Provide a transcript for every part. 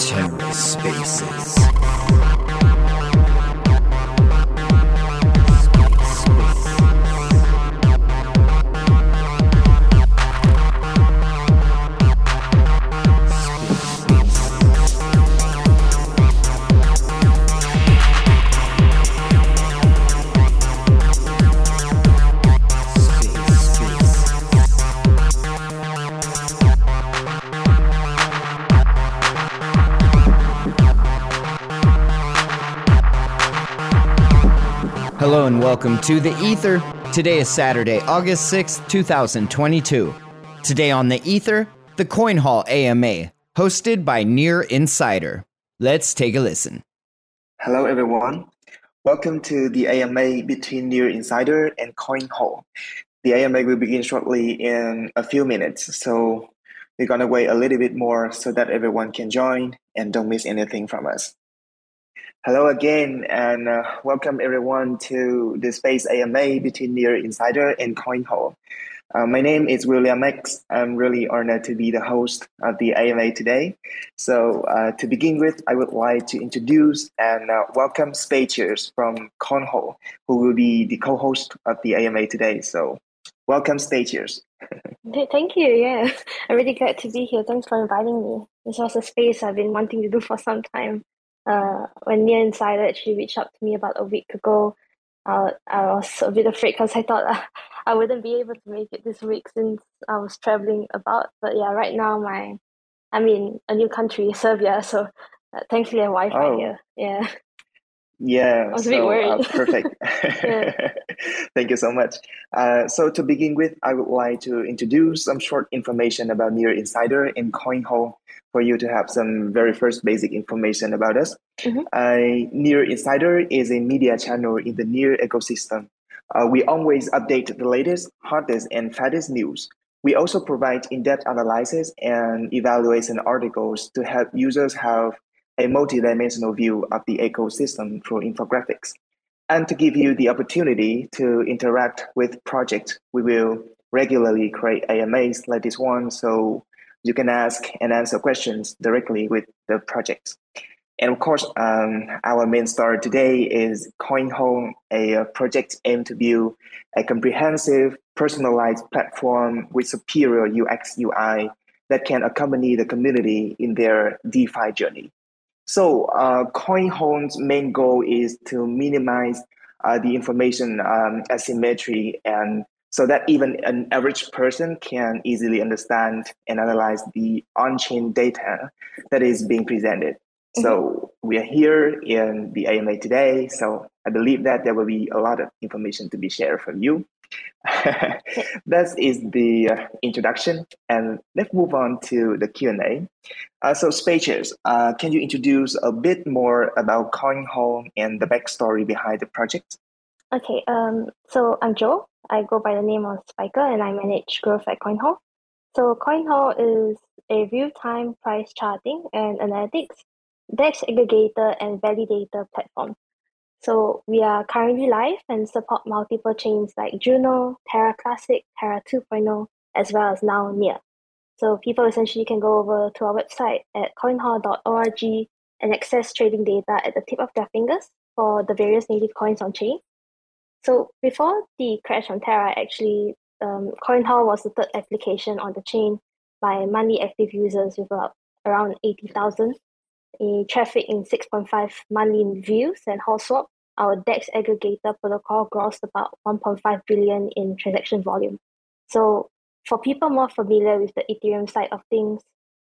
TerraSpaces. Hello and welcome to the Ether. Today is Saturday, August 6th, 2022. Today on the Ether, the Coin Hall AMA, hosted by Near Insider. Let's take a listen. Hello everyone. Welcome to the AMA between Near Insider and Coin Hall. The AMA will begin shortly in a few minutes, so we're going to wait a little bit more so that everyone can join and don't miss anything from us. Hello again, and welcome everyone to the Space AMA between Near Insider and CoinHall. My name is William X. I'm really honored to be the host of the AMA today. So to begin with, I would like to introduce and welcome Spacers from CoinHall, who will be the co-host of the AMA today. So welcome, Spacers. Thank you. Yeah, I'm really glad to be here. Thanks for inviting me. This was a space I've been wanting to do for some time. When Near Insider actually reached out to me about a week ago, I was a bit afraid because I thought I wouldn't be able to make it this week since I was traveling about. But yeah, right now I'm in a new country, Serbia, so thankfully I have Wi-Fi here. Yeah, I was a bit worried. Perfect. Thank you so much. So to begin with, I would like to introduce some short information about Near Insider and CoinHall for you to have some very first basic information about us. Near Insider is a media channel in the Near ecosystem. We always update the latest, hottest, and fattest news. We also provide in-depth analysis and evaluation articles to help users have a multi-dimensional view of the ecosystem through infographics. And to give you the opportunity to interact with projects, we will regularly create AMAs like this one, so you can ask and answer questions directly with the projects. And of course, our main star today is CoinHall, a project aimed to build a comprehensive, personalized platform with superior UX UI that can accompany the community in their DeFi journey. So CoinHall's main goal is to minimize the information asymmetry, and so that even an average person can easily understand and analyze the on-chain data that is being presented. So we are here in the AMA today, so I believe that there will be a lot of information to be shared from you. That is the introduction, and let's move on to the Q&A. So Spacers, can you introduce a bit more about CoinHall and the backstory behind the project? Okay, so I'm Joe. I go by the name of Spiker, and I manage growth at CoinHall. So CoinHall is a real-time price charting and analytics, DEX aggregator and validator platform. So we are currently live and support multiple chains like Juno, Terra Classic, Terra 2.0, as well as now Near. So people essentially can go over to our website at CoinHall.org and access trading data at the tip of their fingers for the various native coins on chain. So before the crash on Terra, actually, CoinHall was the third application on the chain by monthly active users with around 80,000. Traffic in 6.5 million views, and HallSwap, our DEX aggregator protocol, grossed about 1.5 billion in transaction volume. So for people more familiar with the Ethereum side of things,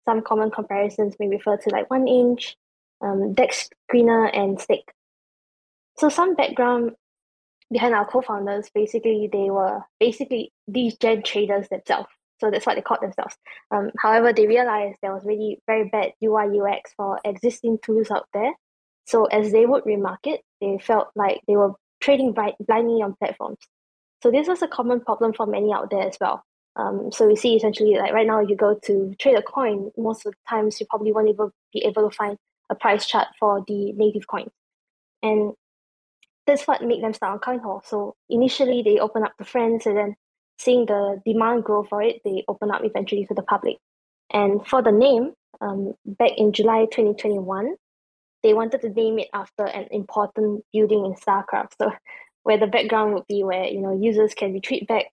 some common comparisons may refer to like 1inch, DEX Screener, and Stake. So some background behind our co-founders, basically they were these gen traders themselves. So that's what they called themselves. However, they realized there was really very bad UI UX for existing tools out there. So as they would remarket, they felt like they were trading blindly on platforms. So this was a common problem for many out there as well. So we see essentially like right now you go to trade a coin, most of the times you probably won't even be able to find a price chart for the native coin. And that's what made them start on CoinHall. So initially they opened up to friends, and then seeing the demand grow for it, they opened up eventually to the public. And for the name, back in July 2021, they wanted to name it after an important building in StarCraft. So where the background would be where, you know, users can retreat back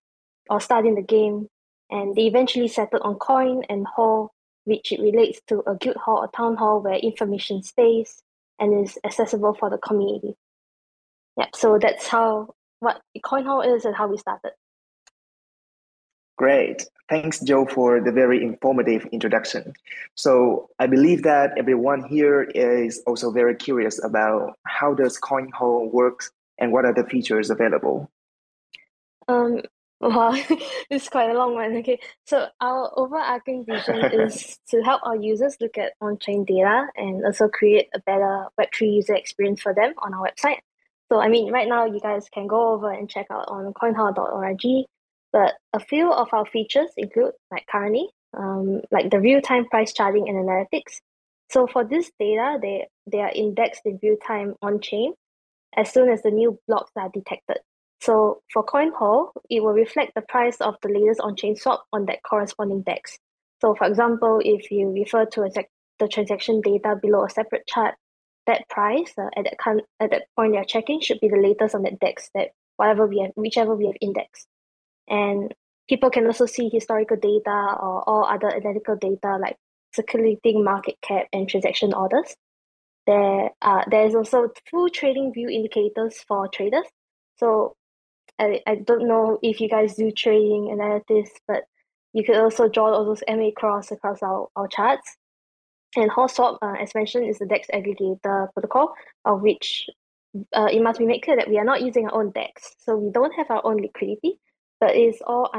or start in the game. And they eventually settled on Coin and Hall, which it relates to a guild hall or town hall where information stays and is accessible for the community. Yep, so that's how what CoinHall is and how we started. Great. Thanks, Joe, for the very informative introduction. So I believe that everyone here is also very curious about how does CoinHall works and what are the features available? Wow, it's quite a long one. Okay, so our overarching vision is to help our users look at on-chain data and also create a better Web3 user experience for them on our website. So, I mean, right now you guys can go over and check out on CoinHall.org. But a few of our features include, like currently, like the real-time price charting and analytics. So for this data, they are indexed in real-time on-chain as soon as the new blocks are detected. So for CoinHall, it will reflect the price of the latest on-chain swap on that corresponding DEX. So for example, if you refer to the transaction data below a separate chart, that price at that point you're checking should be the latest on that DEX, that whichever we have indexed. And people can also see historical data or all other analytical data like circulating market cap and transaction orders. There is also full trading view indicators for traders. So I don't know if you guys do trading analysis, but you could also draw all those MA cross across our charts. And HallSwap, as mentioned, is the DEX aggregator protocol, of which it must be made clear that we are not using our own DEX. So we don't have our own liquidity, but it's all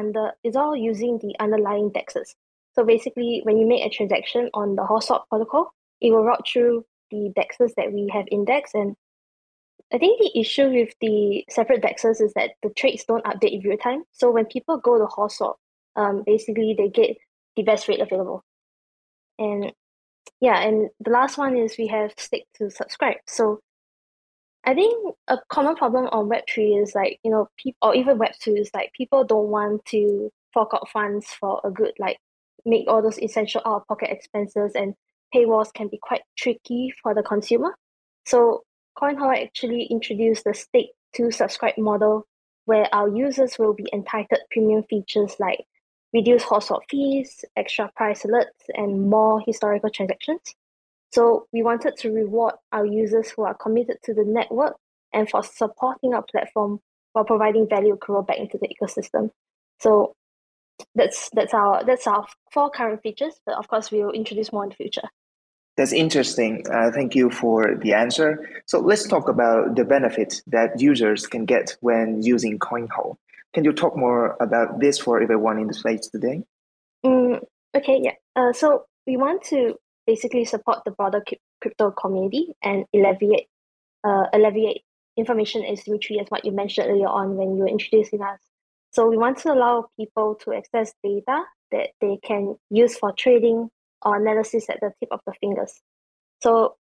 using the underlying DEXs. So basically, when you make a transaction on the HallSwap protocol, it will route through the DEXs that we have indexed. And I think the issue with the separate DEXs is that the trades don't update in real time. So when people go to HallSwap, basically they get the best rate available. And yeah, and the last one is we have stick to subscribe. So I think a common problem on Web3 is like, you know, people, or even Web2 is like people don't want to fork out funds for a good, like make all those essential out-of-pocket expenses, and paywalls can be quite tricky for the consumer. So CoinHall actually introduced the stake to subscribe model where our users will be entitled premium features like reduced HallSwap fees, extra price alerts, and more historical transactions. So we wanted to reward our users who are committed to the network and for supporting our platform while providing value accrual back into the ecosystem. So that's our four current features, but of course we will introduce more in the future. That's interesting. Thank you for the answer. So let's talk about the benefits that users can get when using CoinHall. Can you talk more about this for everyone in the space today? Okay, yeah. So we want to basically support the broader crypto community and alleviate information asymmetry, as what you mentioned earlier on when you were introducing us. So we want to allow people to access data that they can use for trading or analysis at the tip of the fingers. So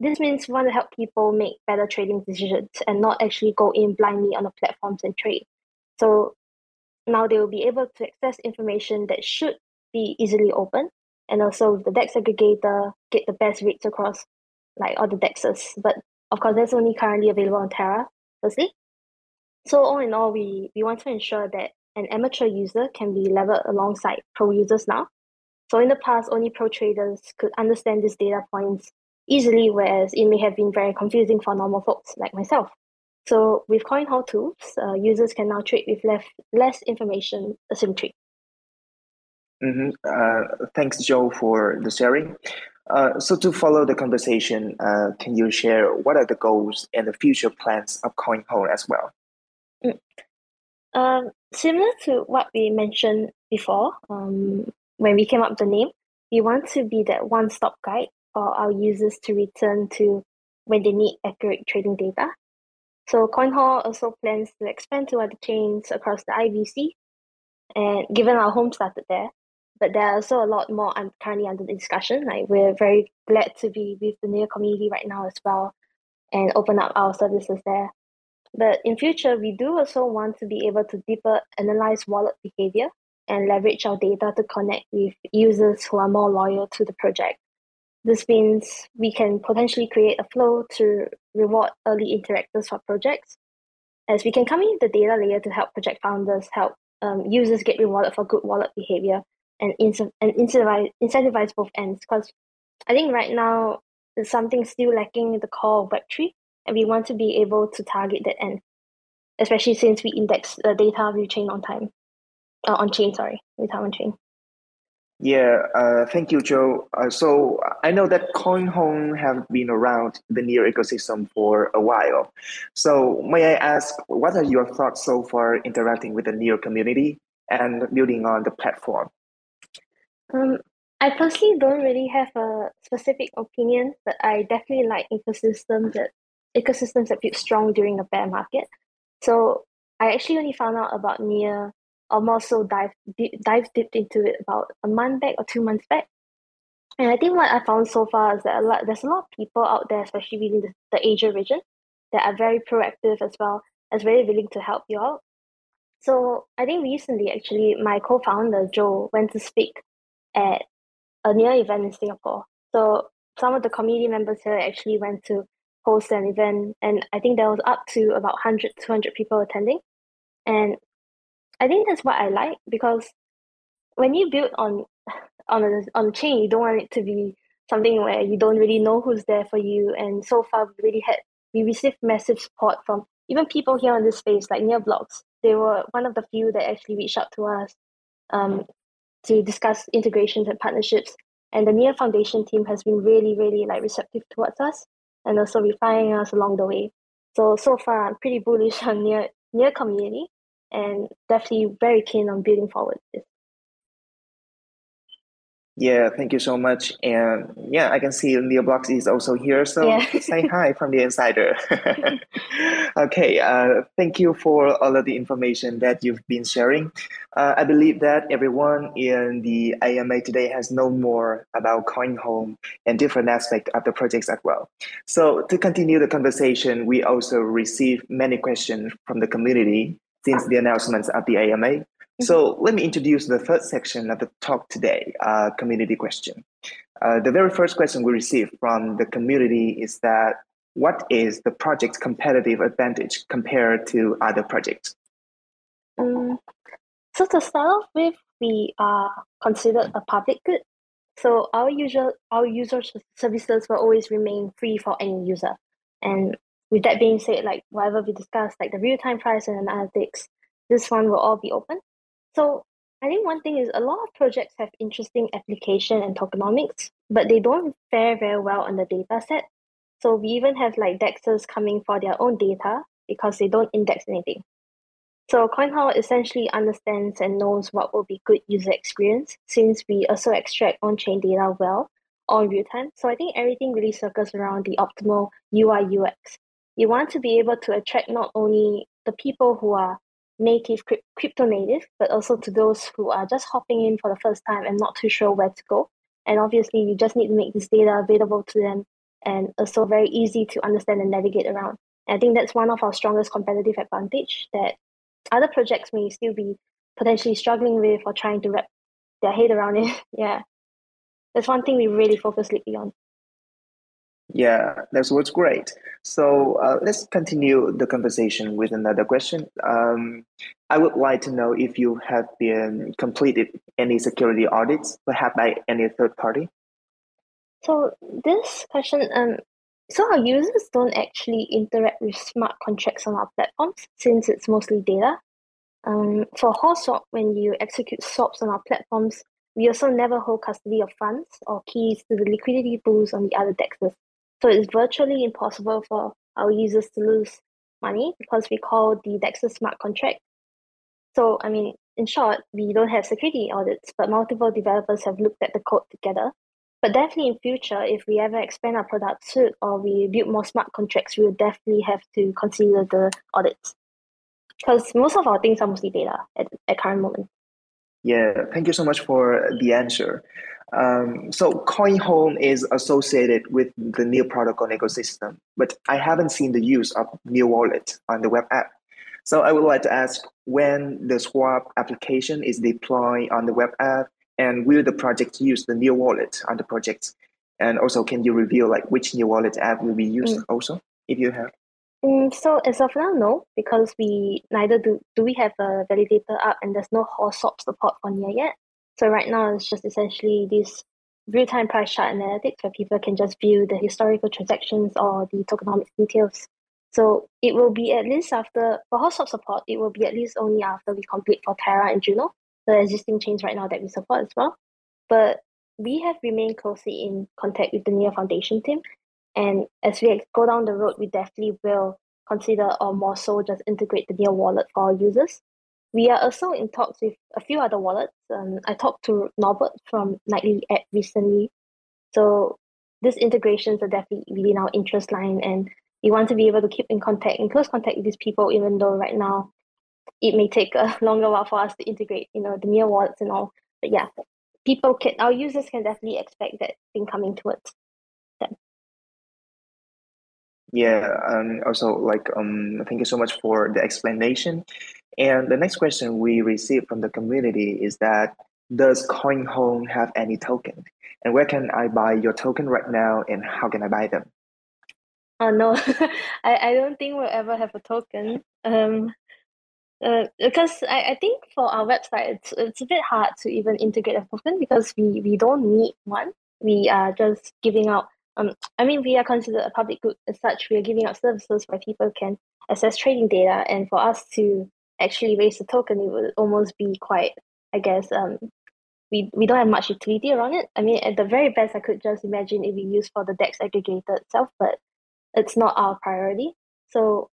this means we want to help people make better trading decisions and not actually go in blindly on the platforms and trade. So now they will be able to access information that should be easily open, and also the DEX aggregator get the best rates across like all the DEXs. But of course, that's only currently available on Terra, firstly. So all in all, we want to ensure that an amateur user can be leveled alongside pro users now. So in the past, only pro traders could understand these data points easily, whereas it may have been very confusing for normal folks like myself. So with CoinHall tools, users can now trade with less information asymmetry. Mm-hmm. Thanks, Joe, for the sharing. So to follow the conversation, can you share what are the goals and the future plans of CoinHall as well? Similar to what we mentioned before, when we came up with the name, we want to be that one-stop guide for our users to return to when they need accurate trading data. So CoinHall also plans to expand to other chains across the IBC, and given our home started there, but there are also a lot more currently under discussion. Like we're very glad to be with the NEO community right now as well, and open up our services there. But in future, we do also want to be able to deeper analyze wallet behavior and leverage our data to connect with users who are more loyal to the project. This means we can potentially create a flow to reward early interactors for projects, as we can come in the data layer to help project founders help users get rewarded for good wallet behavior and incentivize both ends. Because I think right now there's something still lacking in the core of Web3, and we want to be able to target that end, especially since we index the data we chain on time. On chain. Yeah, thank you, Joe. So I know that CoinHall have been around the Near ecosystem for a while. So may I ask, what are your thoughts so far interacting with the Near community and building on the platform? I personally don't really have a specific opinion, but I definitely like ecosystems that feel strong during a bear market. So I actually only found out about Near, or more so dipped into it about a month back or 2 months back. And I think what I found so far is that there's a lot of people out there, especially within the Asia region, that are very proactive as well as very willing to help you out. So I think recently, actually, my co-founder, Joe, went to speak at a Near event in Singapore. So some of the community members here actually went to host an event, and I think there was up to about 100, 200 people attending. And I think that's what I like, because when you build on a chain, you don't want it to be something where you don't really know who's there for you. And so far, we received massive support from even people here on this space, like NeoBlox. They were one of the few that actually reached out to us to discuss integrations and partnerships. And the Near Foundation team has been really, really like receptive towards us and also refining us along the way. So far, I'm pretty bullish on Near community, and definitely very keen on building forward this. Yeah, thank you so much. And yeah, I can see NeoBlox is also here. So say hi from the insider. Okay, thank you for all of the information that you've been sharing. I believe that everyone in the AMA today has known more about CoinHall and different aspects of the projects as well. So to continue the conversation, we also received many questions from the community since the announcements at the AMA. Mm-hmm. So let me introduce the third section of the talk today, community question. The very first question we received from the community is that, what is the project's competitive advantage compared to other projects? So to start off with, we are considered a public good. So our user services will always remain free for any user. And with that being said, like whatever we discussed, like the real-time price and analytics, this one will all be open. So I think one thing is a lot of projects have interesting application and tokenomics, but they don't fare very well on the data set. So we even have like DEXers coming for their own data because they don't index anything. So CoinHall essentially understands and knows what will be good user experience, since we also extract on-chain data well on real-time. So I think everything really circles around the optimal UI UX. You want to be able to attract not only the people who are native, crypto native, but also to those who are just hopping in for the first time and not too sure where to go. And obviously, you just need to make this data available to them and also very easy to understand and navigate around. And I think that's one of our strongest competitive advantage that other projects may still be potentially struggling with or trying to wrap their head around it. Yeah, that's one thing we really focus lately on. Yeah, that's what's great. So let's continue the conversation with another question. I would like to know if you have been completed any security audits, perhaps by any third party. So this question, so our users don't actually interact with smart contracts on our platforms, since it's mostly data. For HallSwap, when you execute swaps on our platforms, we also never hold custody of funds or keys to the liquidity pools on the other DEXs. So it's virtually impossible for our users to lose money because we call the DEXs smart contract. So, I mean, in short, we don't have security audits, but multiple developers have looked at the code together. But definitely in future, if we ever expand our product suite or we build more smart contracts, we will definitely have to consider the audits, because most of our things are mostly data at current moment. Yeah, thank you so much for the answer. So CoinHall is associated with the Neo protocol ecosystem, but I haven't seen the use of Neo Wallet on the web app. So I would like to ask when the swap application is deployed on the web app, and will the project use the Neo Wallet on the project? And also, can you reveal like which Neo Wallet app will be used also, if you have? So as of now, no, because we neither do we have a validator up, and there's no HallSwap support for Near yet. So right now, it's just essentially this real-time price chart analytics where people can just view the historical transactions or the tokenomics details. So it will be at least after, for HallSwap support, it will be at least only after we complete for Terra and Juno, the existing chains right now that we support as well. But we have remained closely in contact with the Near Foundation team. And as we go down the road, we definitely will consider or more so just integrate the Near wallet for our users. We are also in talks with a few other wallets. I talked to Norbert from Nightly app recently. So these integrations are definitely within our interest line, and we want to be able to keep in contact, in close contact with these people, even though right now it may take a longer while for us to integrate, you know, the Near wallets and all. But yeah, people can, our users can definitely expect that thing coming towards them. Yeah, and also like thank you so much for the explanation. And the next question we received from the community is that, does CoinHall have any token? And where can I buy your token right now, and how can I buy them? Oh, no, I don't think we'll ever have a token. Because I think for our website, it's a bit hard to even integrate a token because we don't need one. We are just giving out, I mean, we are considered a public good as such. We are giving out services where people can access trading data, and for us to actually raise a token, it would almost be quite, I guess, we don't have much utility around it. I mean, at the very best, I could just imagine it would be used for the DEX aggregator itself, but it's not our priority. So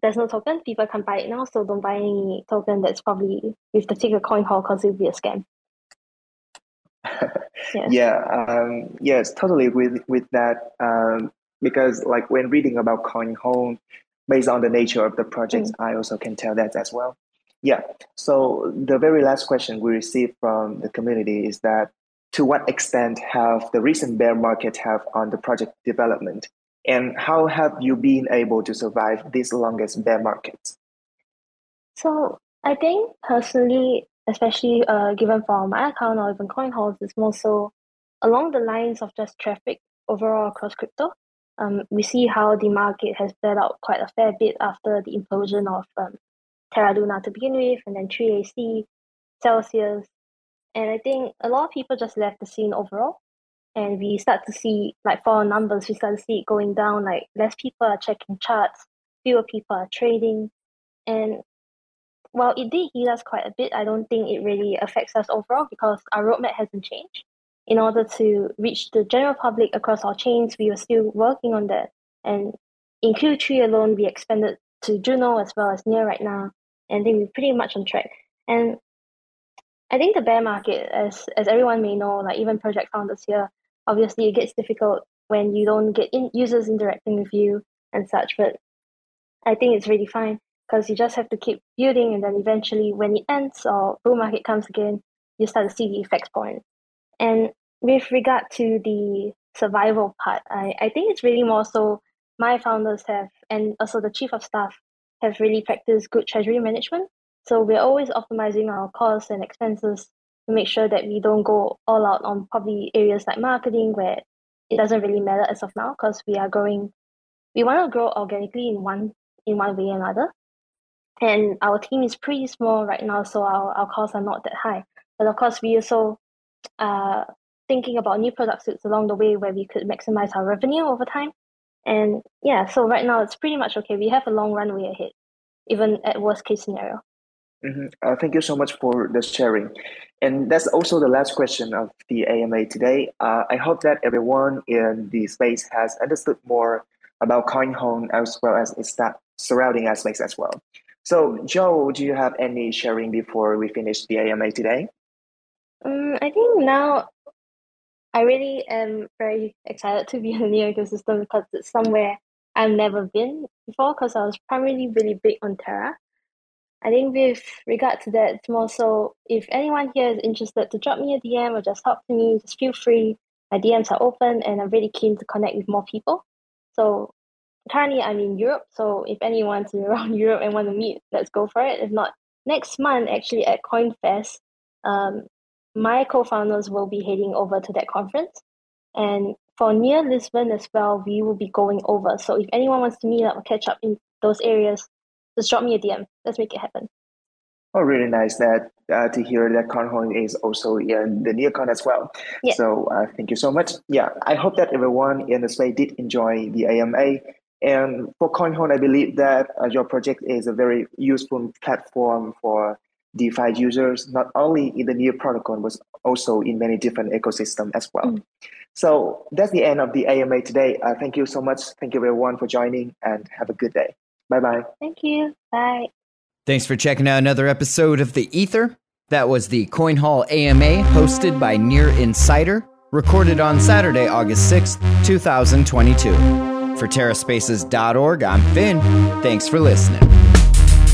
there's no token. People can buy it now, so don't buy any token that's probably with the ticker CoinHall because it would be a scam. Yeah. Yes, totally agree with that. Because like when reading about CoinHall, based on the nature of the project, I also can tell that as well. Yeah. So the very last question we received from the community is that, to what extent have the recent bear market have on the project development, and how have you been able to survive this longest bear market? So I think personally, especially given for my account or even CoinHall, it's more so along the lines of just traffic overall across crypto. We see how the market has bled out quite a fair bit after the implosion of Terra Luna to begin with, and then 3AC, Celsius. And I think a lot of people just left the scene overall. And we start to see, like for our numbers, we start to see it going down, like less people are checking charts, fewer people are trading. And while it did heal us quite a bit, I don't think it really affects us overall because our roadmap hasn't changed. In order to reach the general public across our chains, we were still working on that. And in Q3 alone, we expanded to Juno as well as Near right now. And then we're pretty much on track. And I think the bear market, as everyone may know, like even project founders here, obviously it gets difficult when you don't get users interacting with you and such. But I think it's really fine because you just have to keep building, and then eventually when it ends or bull market comes again, you start to see the effects point. And with regard to the survival part, I think it's really more so my founders have, and also the chief of staff have really practiced good treasury management. So we're always optimizing our costs and expenses to make sure that we don't go all out on probably areas like marketing where it doesn't really matter as of now because we are growing. We want to grow organically in one way or another. And our team is pretty small right now, so our costs are not that high. But of course, we also thinking about new product suites along the way where we could maximize our revenue over time. And yeah, so right now it's pretty much okay. We have a long runway ahead, even at worst case scenario. Thank you so much for the sharing. And that's also the last question of the AMA today. I hope that everyone in the space has understood more about CoinHall as well as its surrounding aspects as well. So Joe, do you have any sharing before we finish the AMA today? I think now I really am very excited to be in the Near ecosystem because it's somewhere I've never been before because I was primarily really big on Terra. I think with regard to that, it's more so if anyone here is interested to drop me a DM or just talk to me, just feel free. My DMs are open and I'm really keen to connect with more people. So currently I'm in Europe, so if anyone's around Europe and want to meet, let's go for it. If not, next month actually at CoinFest, my co-founders will be heading over to that conference. And for Near Lisbon as well, we will be going over. So if anyone wants to meet up or catch up in those areas, just drop me a DM. Let's make it happen. Oh, really nice that to hear that CoinHall is also in the NearCon as well. Yeah. So thank you so much. Yeah, I hope that everyone in the space did enjoy the AMA. And for CoinHall, I believe that your project is a very useful platform for DeFi users, not only in the Near protocol, but also in many different ecosystems as well. Mm. So that's the end of the AMA today. Thank you so much. Thank you, everyone, for joining, and have a good day. Bye-bye. Thank you. Bye. Thanks for checking out another episode of The Ether. That was the CoinHall AMA hosted by Near Insider, recorded on Saturday, August 6th, 2022. For TerraSpaces.org, I'm Finn. Thanks for listening.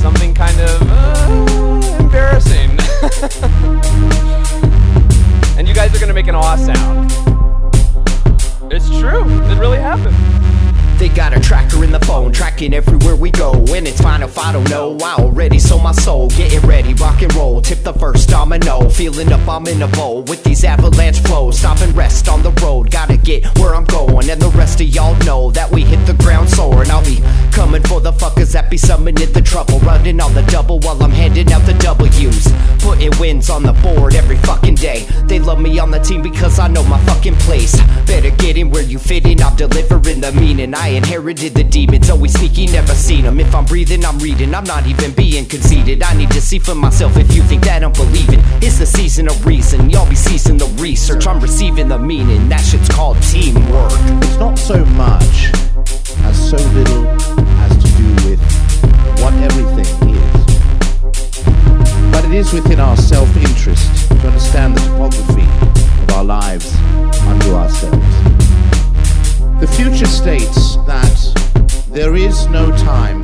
something kind of embarrassing. And you guys are gonna make an awe sound. It's true. It really happened. They got a tracker in the phone, tracking everywhere we go. And it's fine if I don't know. I already sold my soul. Getting ready, rock and roll. Tip the first domino. Feeling up, I'm in a bowl. With these avalanche flows, stop and rest on the road. Gotta get where I'm going. And the rest of y'all know that we hit the ground soaring. I'll be coming for the fuckers that be summoning the trouble. Running on the double while I'm handing out the W's. Putting wins on the board every fucking day. They love me on the team because I know my fucking place. Better get in where you fit in. I'm delivering the meaning. I inherited the demons, always sneaky, never seen them. If I'm breathing, I'm reading, I'm not even being conceited. I need to see for myself if you think that I'm believing. It's the season of reason, y'all be seizing the research. I'm receiving the meaning, that shit's called teamwork. It's not so much as so little as to do with what everything is. But it is within our self-interest to understand the topography of our lives unto ourselves. The future states that there is no time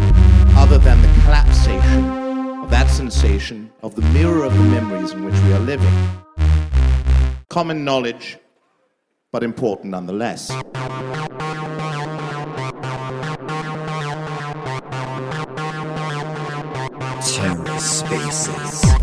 other than the collapsation of that sensation of the mirror of the memories in which we are living. Common knowledge, but important nonetheless. Terra Spaces.